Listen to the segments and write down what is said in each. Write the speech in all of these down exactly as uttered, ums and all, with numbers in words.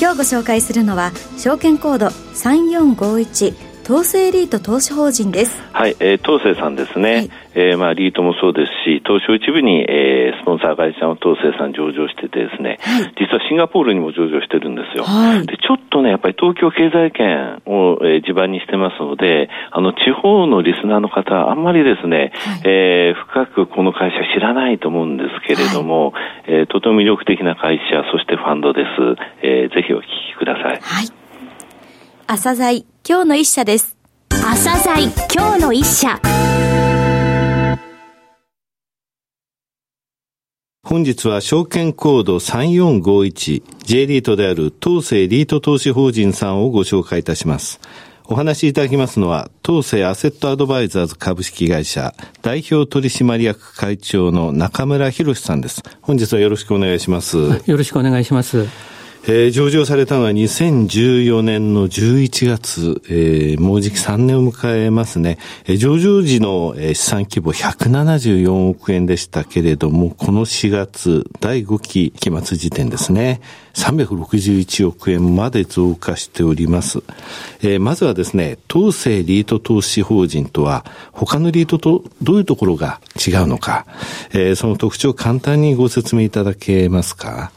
今日ご紹介するのは証券コードさんよんごいち東成リート投資法人です。はい、えー、東成さんですね、はい。えーまあ、リートもそうですし、東証一部に、えー、スポンサー会社の東成さん上場しててですね、はい、実はシンガポールにも上場してるんですよ、はい。でちょっとねやっぱり東京経済圏を、えー、地盤にしてますので、あの地方のリスナーの方あんまりですね、はい、えー、深くこの会社知らないと思うんですけれども、はい、えー、とても魅力的な会社、そしてファンドです、えー、ぜひお聞きください。はい。朝鮮今日の一社です。朝鮮今日の一社。本日は証券コード さんよんごいち J リートである東成リート投資法人さんをご紹介いたします。お話しいただきますのは東成アセットアドバイザーズ株式会社代表取締役会長の中村博さんです。本日はよろしくお願いします。よろしくお願いします。えー、上場されたのはにせんじゅうよねんのじゅういちがつ、えー、もうじきさんねんを迎えますね。えー、上場時の、えー、資産規模ひゃくななじゅうよんおくえんでしたけれども、このしがつだいごき期末時点ですね、さんびゃくろくじゅういちおくえんまで増加しております。えー、まずはですね、東成リート投資法人とは他のリートとどういうところが違うのか、えー、その特徴を簡単にご説明いただけますか。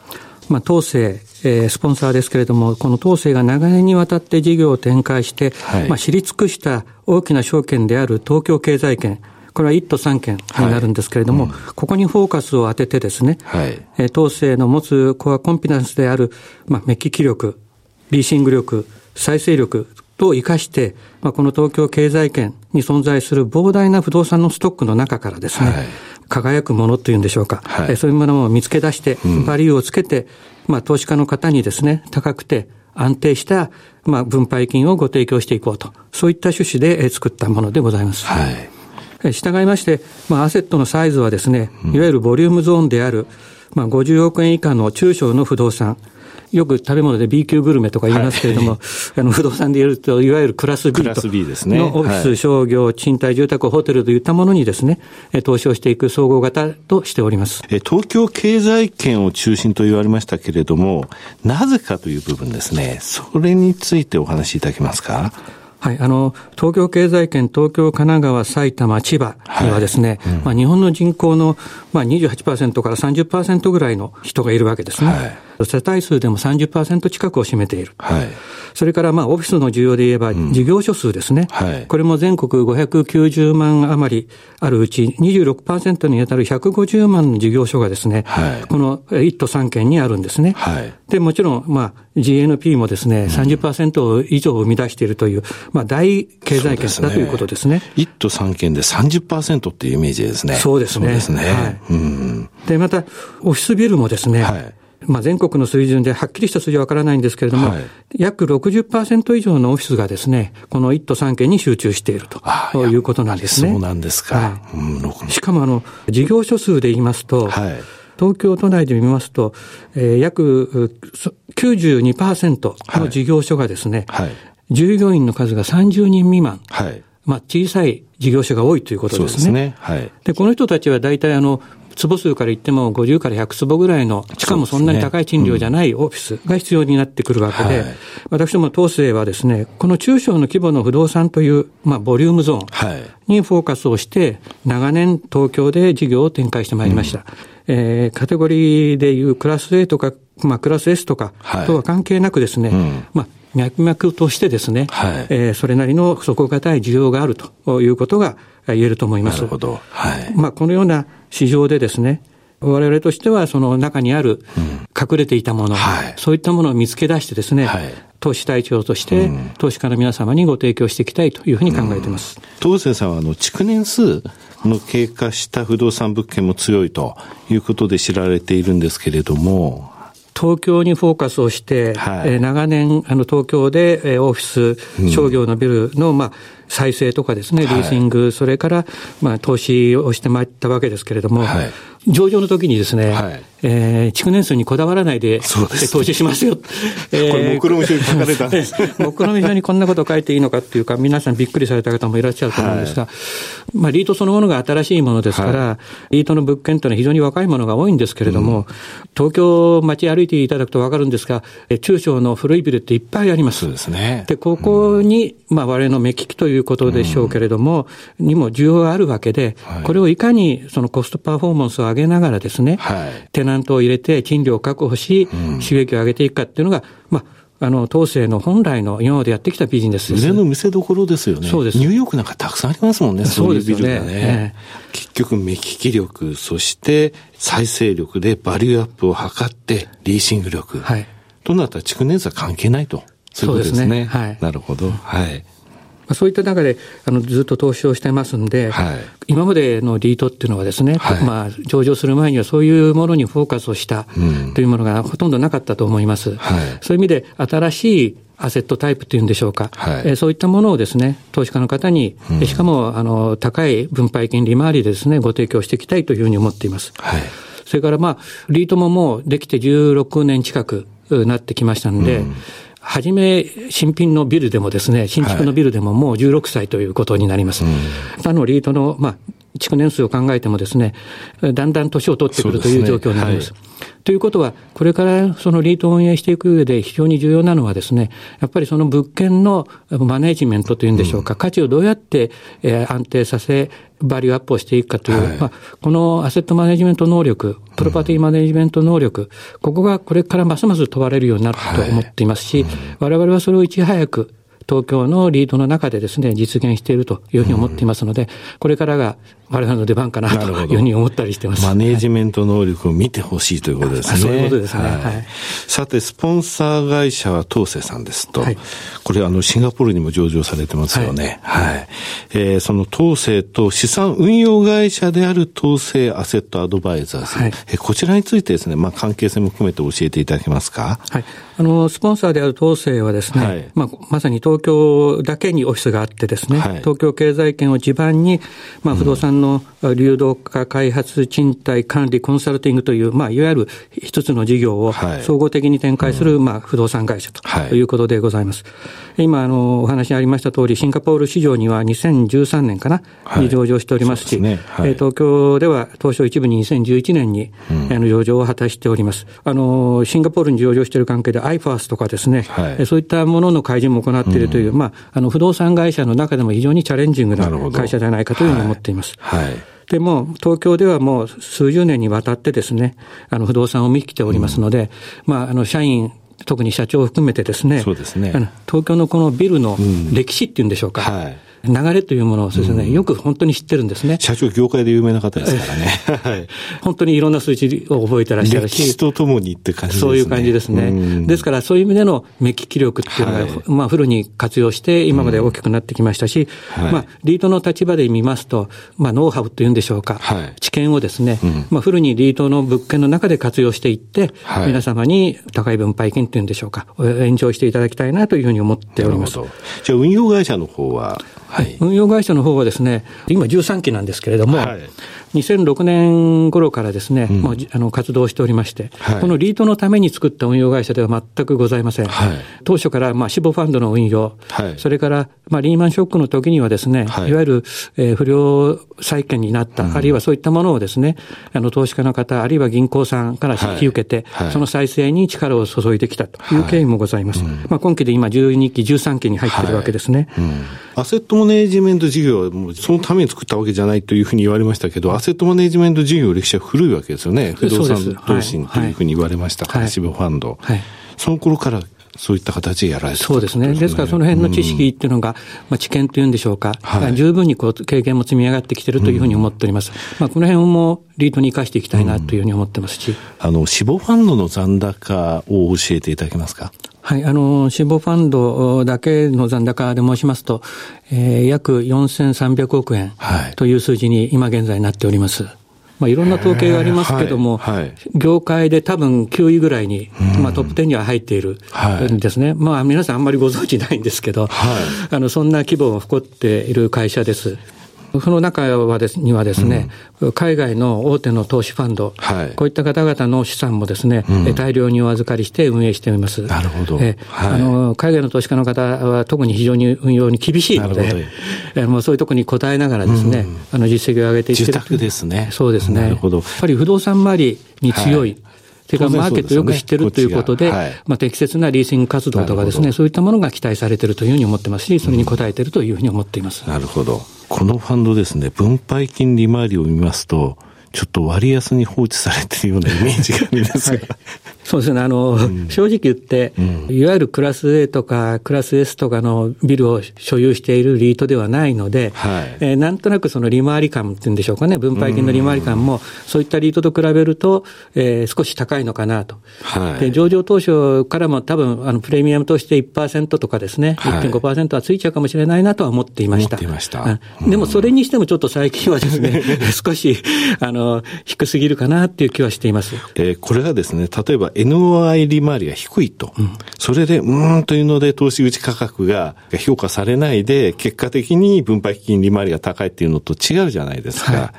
まあ、東成えー、スポンサーですけれども、この東成が長年にわたって事業を展開して、はい、まあ、知り尽くした大きな証券である東京経済圏、これはいっとさんけんになるんですけれども、はい、うん、ここにフォーカスを当ててですね、はい、えー、東成の持つコアコンピタンスである、まあ、目利き力、リーシング力、再生力と生かして、まあ、この東京経済圏に存在する膨大な不動産のストックの中からですね、はい、輝くものというんでしょうか、はい、そういうものを見つけ出して、うん、バリューをつけて、まあ、投資家の方にですね、高くて安定した、まあ、分配金をご提供していこうと、そういった趣旨で作ったものでございます。はい、従いまして、まあ、アセットのサイズはですね、いわゆるボリュームゾーンである、まあ、ごじゅうおくえん以下の中小の不動産、よく食べ物で B 級グルメとか言いますけれども、はい、あの不動産で言うといわゆるクラス B とのオフィス、商業、賃貸、住宅、ホテルといったものにですね、投資をしていく総合型としております。え東京経済圏を中心と言われましたけれども、なぜかという部分ですね、それについてお話しいただけますか。はい、あの東京経済圏、東京、神奈川、埼玉、千葉にはですね、はい、うん、まあ、日本の人口の、まあ、にじゅうはちパーセント から さんじゅっパーセント ぐらいの人がいるわけですね、はい、世帯数でも さんじゅっパーセント 近くを占めている、はい、それからまあオフィスの需要で言えば事業所数ですね、うん、はい、これも全国ごひゃくきゅうじゅうまん余りあるうち にじゅうろくパーセント に当たるひゃくごじゅうまんの事業所がですね、はい、このいっ都さん県にあるんですね、はい、でもちろん、まあ、ジーエヌピー もですね さんじゅっパーセント 以上を生み出しているという、まあ、大経済圏だということですね。いち都さん県で さんじゅっパーセント っていうイメージですね。そうですね。そうですね。はい。うん。で、また、オフィスビルもですね、はい、まあ、全国の水準ではっきりした数字はわからないんですけれども、はい、約 ろくじゅっパーセント 以上のオフィスがですね、このいち都さん県に集中しているということなんですね。そうなんですか。はい、うん、しかも、あの、事業所数で言いますと、はい、東京都内で見ますと、えー、約 きゅうじゅうにパーセント の事業所がですね、はいはい、従業員の数がさんじゅうにんみまん、はい、まあ、小さい事業所が多いということですね。そうですね、はい、でこの人たちは大体あの坪数から言ってもごじゅうからひゃくつぼぐらいの、しかもそんなに高い賃料じゃないオフィスが必要になってくるわけで、うん、はい、私ども東成はですね、この中小の規模の不動産という、まあ、ボリュームゾーンにフォーカスをして長年東京で事業を展開してまいりました、うん、えー、カテゴリーでいうクラス A とか、まあ、クラス S とかとは関係なくですね、はい、うん、まあ脈々としてですね、はい、えー、それなりの底堅い需要があるということが言えると思います。なるほど、はい、まあ、このような市場でですね、我々としてはその中にある隠れていたもの、うん、はい、そういったものを見つけ出してですね、はい、投資対象として投資家の皆様にご提供していきたいというふうに考えています、うん、東成さんはあの築年数の経過した不動産物件も強いということで知られているんですけれども、東京にフォーカスをして、はいえー、長年あの東京で、えー、オフィス商業のビルの、うんまあ、再生とかですねリーシング、はい、それから、まあ、投資をしてまいったわけですけれども、はい、上場の時にですね、はいえー、築年数にこだわらないで、ね、投資しますよ、えー、これ目論見書に書かれたんです目論見書にこんなこと書いていいのかっていうか皆さんびっくりされた方もいらっしゃると思うんですが、はいまあ、リートそのものが新しいものですから、はい、リートの物件というのは非常に若いものが多いんですけれども、うん、東京を街歩いていただくと分かるんですが中小の古いビルっていっぱいあります。そうですね。でここに、うんまあ、我々の目利きということでしょうけれども、うん、にも需要があるわけで、はい、これをいかにそのコストパフォーマンスを上げながらですね、はい、テナントを入れて賃料を確保し、うん、収益を上げていくかっていうのが、まああの当世の本来の今までやってきたビジネスです。腕の見せ所ですよね。そうです。ニューヨークなんかたくさんありますもんね。そういうビルがね。そうですよね。結局目利き力、そして再生力でバリューアップを図ってリーシング力、はい、となったら築年数は関係ないと。そういうことですね。そうですね。はい。なるほど。はい。そういった中であのずっと投資をしてますんで、はい、今までのリートっていうのはですね、はいまあ、上場する前にはそういうものにフォーカスをしたというものがほとんどなかったと思います、うんはい、そういう意味で新しいアセットタイプというんでしょうか、はいえー、そういったものをですね投資家の方に、うん、しかもあの高い分配金利回りでですねご提供していきたいというふうに思っています、はい、それから、まあ、リートももうできてじゅうろくねん近くなってきましたので、うんはじめ新品のビルでもですね新築のビルでももうじゅうろくさいということになります、はいうん、他のリートの、まあ、築年数を考えてもですねだんだん年を取ってくるという状況になります。そうですね、はい、ということはこれからそのリートを運営していく上で非常に重要なのはですねやっぱりその物件のマネジメントというんでしょうか、うん、価値をどうやって、えー、安定させバリューアップをしていくかという、はいまあ、このアセットマネジメント能力プロパティマネジメント能力、うん、ここがこれからますます問われるようになると思っていますし、はいうん、我々はそれをいち早く東京のリードの中でですね実現しているというふうに思っていますので、うん、これからが我々の出番かなというふうに思ったりしています。マネジメント能力を見てほしいということですね。そういうことですね、はいはい、さてスポンサー会社は東世さんですと、はい、これあのシンガポールにも上場されてますよね、はいはいえー、その東世と資産運用会社である東世アセットアドバイザーズ、はいえー、こちらについてですね、まあ、関係性も含めて教えていただけますか。はい、あのスポンサーである東世はですね、はいまあ、まさに東東京だけにオフィスがあってですね、はい、東京経済圏を地盤に、まあ、不動産の流動化開発賃貸管理コンサルティングという、まあ、いわゆる一つの事業を総合的に展開する、はいまあ、不動産会社ということでございます、はい、今あのお話にありました通りシンガポール市場にはにせんじゅうさんねんかな、はい、に上場しておりますし、そうですね、はい、東京では東証一部ににせんじゅういちねんに、うん、あの上場を果たしております。あのシンガポールに上場している関係で アイファースト とかですね、はい、そういったものの開示も行っている、うんというまあ、あの不動産会社の中でも非常にチャレンジングな会社ではないかというふうに思っています、はいはい、でも東京ではもう数十年にわたってですねあの不動産を見てきておりますので、うんまあ、あの社員特に社長を含めてですね、そうですね、あの東京のこのビルの歴史っていうんでしょうか、うんはい流れというものをですね、うん、よく本当に知ってるんですね。社長業界で有名な方ですからね、はい、本当にいろんな数字を覚えてらっしゃるし歴史とともにって感じですね。そういう感じですね、うん、ですからそういう意味での目利き力っていうのが、はいまあ、フルに活用して今まで大きくなってきましたし、うんはいまあ、リートの立場で見ますと、まあ、ノウハウというんでしょうか、はい、知見をですね、うんまあ、フルにリートの物件の中で活用していって、はい、皆様に高い分配金というんでしょうか延長していただきたいなというふうに思っております。じゃあ運用会社の方ははい、運用会社の方はですね今じゅうさんきなんですけれども、はい、にせんろくねん頃からですね、うん、もうあの活動しておりまして、はい、このリートのために作った運用会社では全くございません、はい、当初からまあ死亡ファンドの運用、はい、それからまあリーマンショックの時にはですね、はい、いわゆるえ不良債権になった、うん、あるいはそういったものをですねあの投資家の方あるいは銀行さんから引き受けて、はいはい、その再生に力を注いできたという経緯もございます、はいうんまあ、今期で今じゅうにきじゅうさんきに入っているわけですね、はいうん、アセットマネジメント事業はもうそのために作ったわけじゃないというふうに言われましたけどアセットマネジメント事業の歴史は古いわけですよね。不動産投資というふうに言われましたから、はい、シブファンド、はい、その頃からそういった形でやられているそうですね。ですからその辺の知識っていうのが、うんまあ、知見というんでしょうか、はい、十分にこう経験も積み上がってきてるというふうに思っております、うんまあ、この辺もリートに生かしていきたいなというふうに思ってますし、うん、あのシボファンドの残高を教えていただけますか。はい、あの、シボファンドだけの残高で申しますと、えー、約よんせんさんびゃくおくえんという数字に今現在なっております。はいまあ、いろんな統計がありますけども、はいはい、業界で多分きゅういぐらいに、まあ、トップじゅうには入っているんですね、はい、まあ、皆さんあんまりご存知ないんですけど、はい、あのそんな規模を誇っている会社です。その中はですにはですね、うん、海外の大手の投資ファンド、はい、こういった方々の資産もですね、うん、大量にお預かりして運営しております。なるほど。え、はい、あの海外の投資家の方は特に非常に運用に厳しいので、えもうそういうところに応えながらですね、うん、あの実績を上げていってる。自宅ですね。そうですね。なるほど。やっぱり不動産周りに強い。はい、それからマーケットをよく知ってるということで、はい、まあ、適切なリーシング活動とかですね、そういったものが期待されているというふうに思ってますし、それに応えているというふうに思っています。うん、なるほど。このファンドですね、分配金利回りを見ますと、ちょっと割安に放置されているようなイメージがあるんですが、はい、そうですね、あの、うん、正直言って、うん、いわゆるクラス A とかクラス S とかのビルを所有しているリートではないので、はい、えー、なんとなくその利回り感っていうんでしょうかね、分配金の利回り感もそういったリートと比べると、えー、少し高いのかなと、はい、で上場当初からも多分あのプレミアムとして いちパーセント とかですね、はい、いってんごパーセント はついちゃうかもしれないなとは思っていました。思っていました、うん、でもそれにしてもちょっと最近はですね少しあの低すぎるかなっていう気はしています。えー、これがですね、例えば エヌオーアイ 利回りが低いと、うん、それでうーんというので投資口価格が評価されないで結果的に分配金利回りが高いっていうのと違うじゃないですか。はい、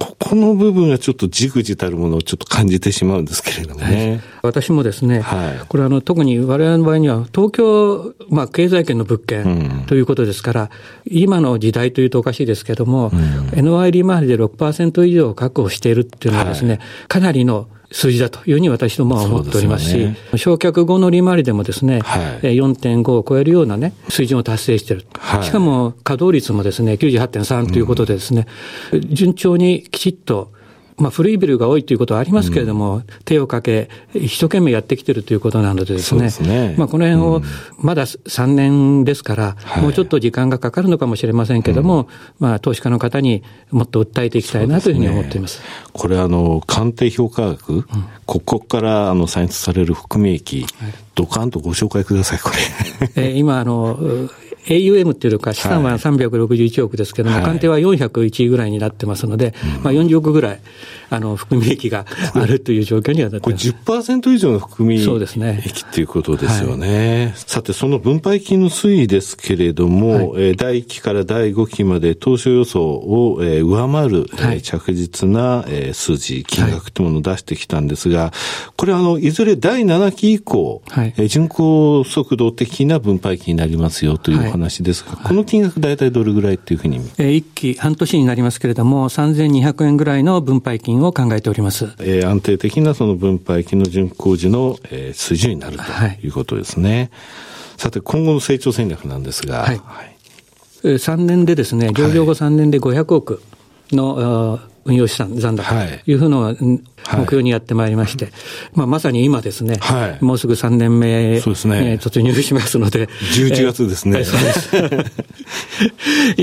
ここの部分がちょっとじくじたるものをちょっと感じてしまうんですけれどもね。私もですね、はい、これあの特に我々の場合には東京、まあ、経済圏の物件ということですから、うん、今の時代というとおかしいですけども、うん、エヌオーアイ 利回りで ろくパーセント 以上を確保しているっていうのはですね、はい、かなりの数字だというふうに私どもは思っておりますし、そうですよね、焼却後の利回りでもですね、はい、よんてんご を超えるようなね、水準を達成している、はい。しかも稼働率もですね、きゅうじゅうはちてんさん ということでですね、うん、順調にきちっと、まあ、古いビルが多いということはありますけれども、うん、手をかけ一生懸命やってきているということなのでですね、そうですね、まあ、この辺をまださんねんですから、うん、もうちょっと時間がかかるのかもしれませんけれども、はい、まあ、投資家の方にもっと訴えていきたいなというふうに思っています。そうですね、これあの鑑定評価額、うん、ここからあの算出される含み益、はい、ドカンとご紹介くださいこれ、えー、今あのエーユーエム っていうか資産はさんびゃくろくじゅういちおくですけども、はい、鑑定はよんひゃくいちぐらいになってますので、うん、まあ、よんじゅうおくぐらいあの含み益があるという状況にはなっています。これ じゅっパーセント 以上の含み益ということですよね。はい、さてその分配金の推移ですけれども、はい、えー、だいいっきからだいごきまで当初予想を、えー、上回る、はい、えー、着実な、えー、数字金額というものを出してきたんですが、はい、これはあのいずれだいななき以降、はい、えー、巡航速度的な分配金になりますよという、はい、話ですが、この金額大体どれぐらいっていうふうに、はい、えー、いっき半年になりますけれどもさんぜんにひゃくえんぐらいの分配金を考えております。えー、安定的なその分配金の巡航時の、えー、水準になるということですね。はい、さて今後の成長戦略なんですが、はいはい、えー、さんねんでですね、上場後さんねんでごひゃくおくの、はい、運用資産残高というふうのを目標にやってまいりまして、はい、まあ、まさに今ですね、はい、もうすぐさんねんめ、そうですね、突入しますのでじゅういちがつですね、えー、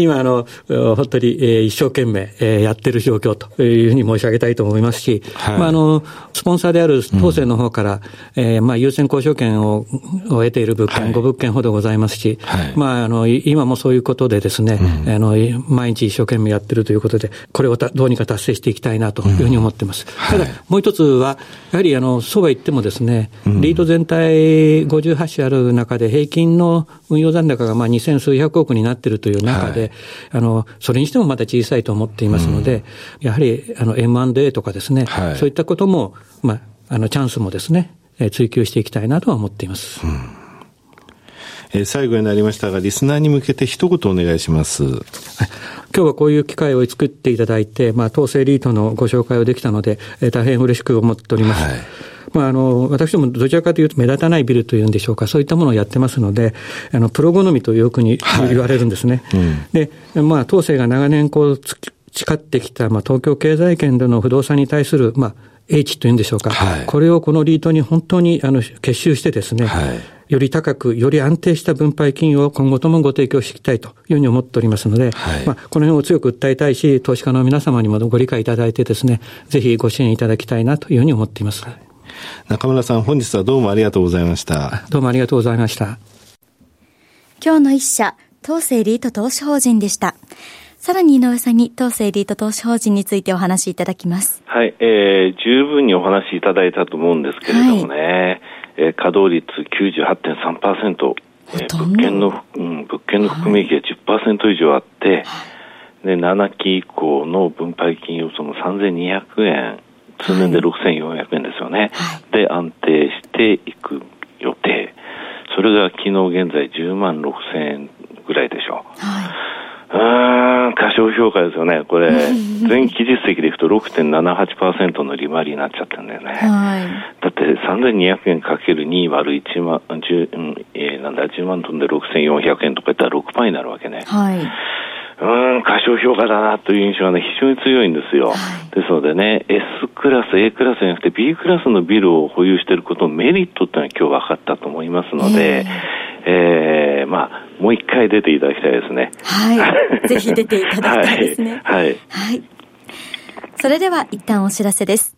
今あの本当に一生懸命やってる状況というふうに申し上げたいと思いますし、はい、まあ、あのスポンサーである当社の方から、うん、えー、まあ、優先交渉権を得ている物件、はい、ごぶっけんほどございますし、はい、まあ、あの今もそういうことでですね、うん、あの毎日一生懸命やってるということで、これをたどうにか達成していきたいなというふうに思っています。うん、はい、ただもう一つはやはりあのそうは言ってもですね、うん、リート全体ごじゅうはちしゃある中で平均の運用残高がまあにせんすうひゃくおくになっているという中で、はい、あのそれにしてもまだ小さいと思っていますので、うん、やはりあの エムアンドエー とかですね、はい、そういったことも、まあ、あのチャンスもですね、え追求していきたいなとは思っています。うん、えー、最後になりましたがリスナーに向けて一言お願いします。はい、今日はこういう機会を作っていただいて、まあ、当世リートのご紹介をできたので、えー、大変嬉しく思っております。はい、まあ、あの私どもどちらかというと目立たないビルというんでしょうか、そういったものをやってますので、あのプロ好みとよくに言われるんですね。はい、うん、で、まあ、当世が長年こう培ってきた、まあ、東京経済圏での不動産に対する、まあ、H というんでしょうか、はい、これをこのリートに本当にあの結集してですね、はい、より高くより安定した分配金を今後ともご提供していきたいというふうに思っておりますので、はい、まあ、この辺を強く訴えたいし、投資家の皆様にもご理解いただいてですね、ぜひご支援いただきたいなというふうに思っています。はい、中村さん、本日はどうもありがとうございました。どうもありがとうございました。今日の一社、当世リート投資法人でした。さらに井上さんに当世エリート投資法人についてお話しいただきます。はい、えー、十分にお話しいただいたと思うんですけれどもね、はいえー、稼働率 きゅうじゅうはちてんさんパーセント、えー、物件の、うん、物件の含み益が じゅっパーセント 以上あって、はい、でななき以降の分配金要素もさんぜんにひゃくえん、通年でろくせんよんひゃくえんですよね、はい、で安定していく予定。それが昨日現在じゅうまんろくせんえんぐらいでしょう、はい、うーん過小評価ですよねこれ前期実績でいくと ろくてんななはちパーセント の利回りになっちゃってるんだよね、はい、だってさんぜんにひゃくえんかけるに割るいちまん、じゅう、えー、なんだじゅうまん飛んでろくせんよんひゃくえんとかいったらろくばいになるわけね、はい、うーん過小評価だなという印象がね非常に強いんですよ、はい、ですのでね S クラス A クラスじゃなくて B クラスのビルを保有していることのメリットってのは今日分かったと思いますので、えーえー、まあもう一回出ていただきたいですね。はいぜひ出ていただきたいですねはい、はいはい、それでは一旦お知らせです。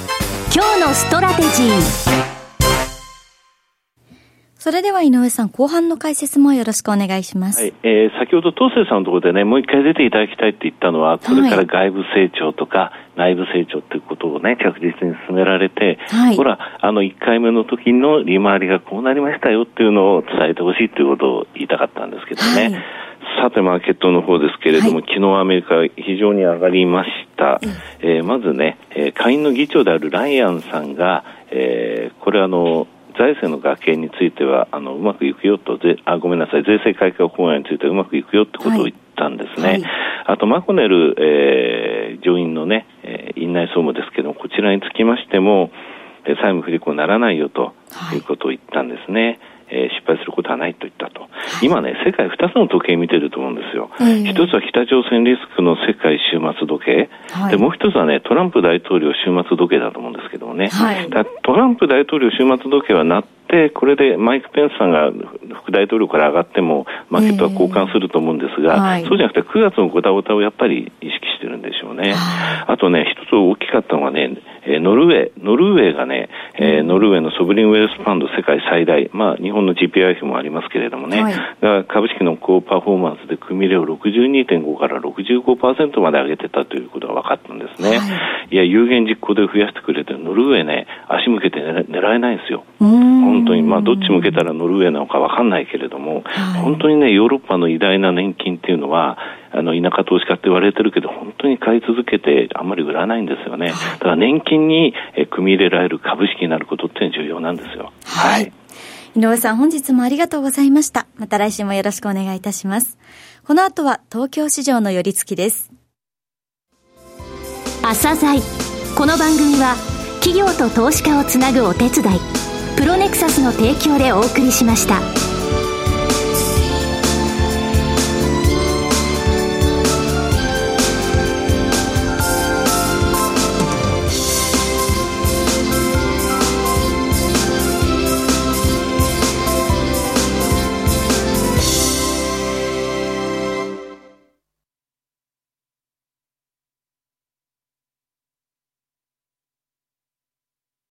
今日のストラテジー。それでは井上さん、後半の解説もよろしくお願いします。はい、えー、先ほど当世さんのところでね、もう一回出ていただきたいって言ったのは、これから外部成長とか内部成長っていうことをね、着実に進められて、はい、ほら、あのいっかいめの時の利回りがこうなりましたよっていうのを伝えてほしいっていうことを言いたかったんですけどね。はい、さてマーケットの方ですけれども、はい、昨日アメリカ非常に上がりました。うん、えー、まずね、下院の議長であるライアンさんが、えー、これあの、財政の額減についてはあのうまくいくよと、ぜあごめんなさい税制改革法案についてはうまくいくよってことを言ったんですね、はいはい、あとマコネル、えー、上院のね、えー、院内総務ですけども、こちらにつきましても、えー、債務不履行ならないよということを言ったんですね、はい、えー、失敗することはないと言ったと、はい、今ね世界ふたつの時計見てると思うんですよ、はい、一つは北朝鮮リスクの世界終末時計、はい、でもう一つはねトランプ大統領終末時計だと思うんですけどもね、はい、だトランプ大統領終末時計はなって、これでマイク・ペンスさんが副大統領から上がってもマーケットは交換すると思うんですが、えーはい、そうじゃなくてくがつのごたごたをやっぱり意識してるんでしょうね、はい、あとね一つ大きかったのはね、ノルウェーノルウェーがね、えー、ノルウェーのソブリンウェルスファンド世界最大、まあ日本の ジーピーアイエフ もありますけれどもね、はい、が株式の高パフォーマンスで組み入れを ろくじゅうにてんご から ろくじゅうごパーセント まで上げてたということが分かったんですね、はい、いや有言実行で増やしてくれてノルウェーね足向けて狙えないんですよ本当に、まあどっち向けたらノルウェーなのか分かんないけれども、はい、本当にねヨーロッパの偉大な年金っていうのはあの田舎投資家って言われてるけど本当に買い続けてあんまり売らないんですよね、はい、だから年金に組み入れられる株式になることって重要なんですよ。はい、はい、井上さん本日もありがとうございました。また来週もよろしくお願いいたします。この後は東京市場の寄り付きです。朝鮮、この番組は企業と投資家をつなぐお手伝いプロネクサスの提供でお送りしました。